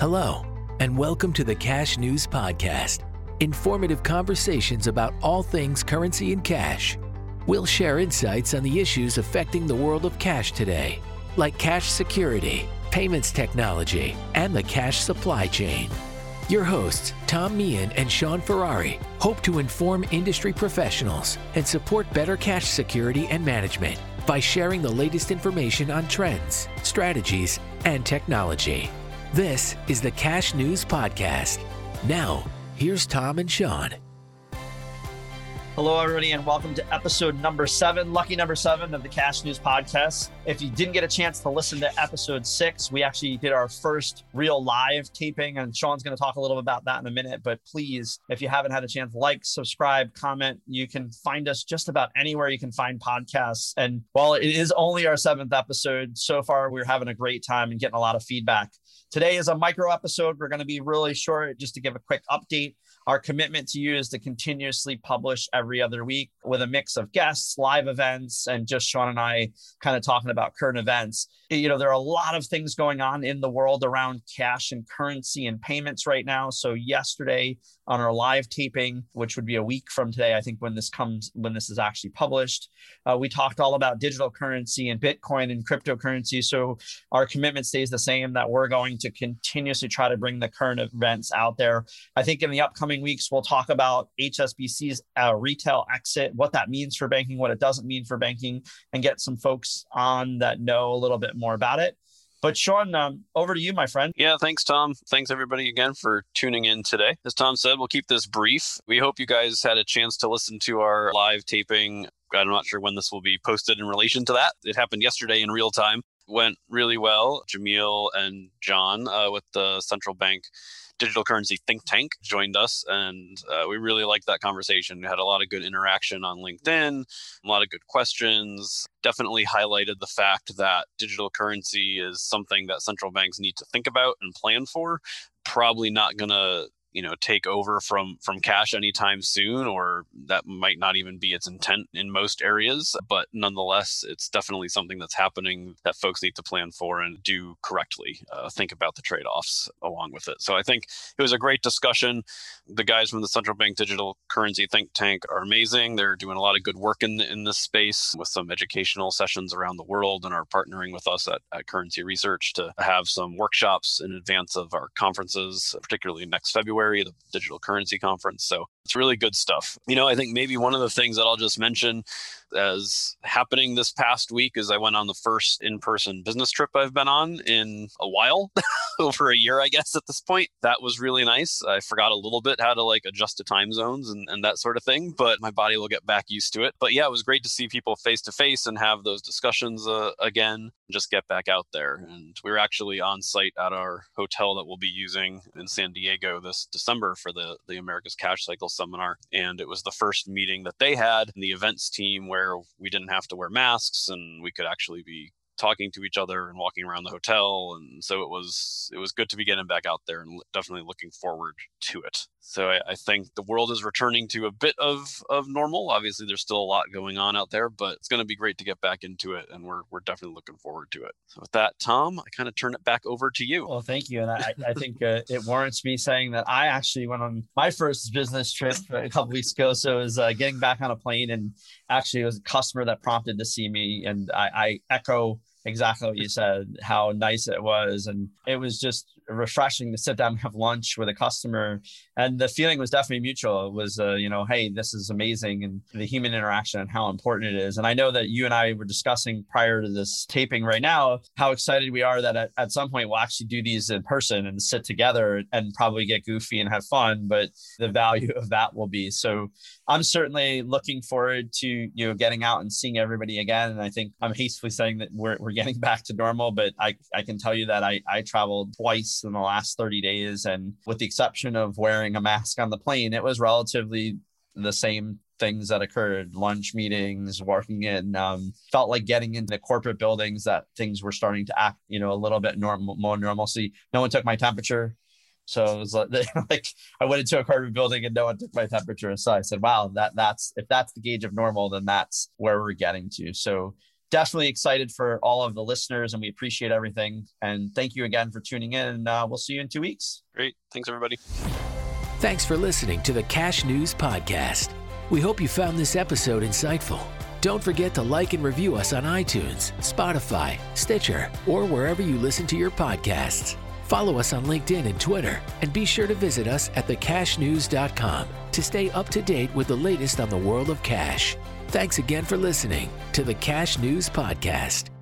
Hello, and welcome to the Cash News Podcast, informative conversations about all things currency and cash. We'll share insights on the issues affecting the world of cash today, like cash security, payments technology, and the cash supply chain. Your hosts, Tom Meehan and Sean Ferrari, hope to inform industry professionals and support better cash security and management by sharing the latest information on trends, strategies, and technology. This is the Cash News Podcast. Now, here's Tom and Sean. Hello, everybody, and welcome to episode number 7, lucky number 7 of the Cash News Podcast. If you didn't get a chance to listen to episode 6, we actually did our first real live taping, and Sean's going to talk a little about that in a minute. But please, if you haven't had a chance, like, subscribe, comment. You can find us just about anywhere you can find podcasts. And while it is only our 7th episode, so far we're having a great time and getting a lot of feedback. Today is a micro episode. We're going to be really short just to give a quick update. Our commitment to you is to continuously publish every other week with a mix of guests, live events, and just Sean and I kind of talking about current events. You know, there are a lot of things going on in the world around cash and currency and payments right now. So yesterday on our live taping, which would be a week from today, I think when this is actually published, we talked all about digital currency and Bitcoin and cryptocurrency. So our commitment stays the same, that we're going to continuously try to bring the current events out there. I think in the upcoming weeks, we'll talk about HSBC's retail exit, what that means for banking, what it doesn't mean for banking, and get some folks on that know a little bit more about it. But Sean, over to you, my friend. Yeah, thanks, Tom. Thanks, everybody, again, for tuning in today. As Tom said, we'll keep this brief. We hope you guys had a chance to listen to our live taping. I'm not sure when this will be posted in relation to that. It happened yesterday in real time. Went really well. Jamil and John with the Central Bank Digital Currency Think Tank joined us, and we really liked that conversation. We had a lot of good interaction on LinkedIn, a lot of good questions. Definitely highlighted the fact that digital currency is something that central banks need to think about and plan for. Probably not going to take over from cash anytime soon, or that might not even be its intent in most areas. But nonetheless, it's definitely something that's happening that folks need to plan for and do correctly, think about the trade-offs along with it. So I think it was a great discussion. The guys from the Central Bank Digital Currency Think Tank are amazing. They're doing a lot of good work in this space with some educational sessions around the world, and are partnering with us at Currency Research to have some workshops in advance of our conferences, particularly next February, the digital currency conference. So it's really good stuff. I think maybe one of the things that I'll just mention as happening this past week is I went on the first in-person business trip I've been on in a while, over a year, I guess, at this point. That was really nice. I forgot a little bit how to adjust to time zones and that sort of thing, but my body will get back used to it. But yeah, it was great to see people face to face and have those discussions again, just get back out there. And we were actually on site at our hotel that we'll be using in San Diego this December for the America's Cash Cycle Seminar. And it was the first meeting that they had in the events team where we didn't have to wear masks and we could actually be talking to each other and walking around the hotel. And so it was good to be getting back out there, and definitely looking forward to it. So I think the world is returning to a bit of normal. Obviously, there's still a lot going on out there, but it's going to be great to get back into it. And we're definitely looking forward to it. So with that, Tom, I kind of turn it back over to you. Well, thank you. And I think it warrants me saying that I actually went on my first business trip a couple weeks ago. So it was getting back on a plane, and actually it was a customer that prompted to see me. And I echo exactly what you said, how nice it was. And it was just refreshing to sit down and have lunch with a customer. And the feeling was definitely mutual. It was, hey, this is amazing. And the human interaction and how important it is. And I know that you and I were discussing prior to this taping right now, how excited we are that at some point we'll actually do these in person and sit together and probably get goofy and have fun. But the value of that will be. So I'm certainly looking forward to, getting out and seeing everybody again. And I think I'm hastily saying that we're getting back to normal, but I can tell you that I traveled twice in the last 30 days. And with the exception of wearing a mask on the plane, it was relatively the same things that occurred, lunch meetings, working in, felt like getting into corporate buildings that things were starting to act, a little bit more normalcy. No one took my temperature. So it was like I went into a corporate building and no one took my temperature. So I said, wow, if that's the gauge of normal, then that's where we're getting to. So definitely excited for all of the listeners, and we appreciate everything. And thank you again for tuning in. We'll see you in 2 weeks. Great. Thanks, everybody. Thanks for listening to the Cash News Podcast. We hope you found this episode insightful. Don't forget to like and review us on iTunes, Spotify, Stitcher, or wherever you listen to your podcasts. Follow us on LinkedIn and Twitter, and be sure to visit us at thecashnews.com to stay up to date with the latest on the world of cash. Thanks again for listening to the Cash News Podcast.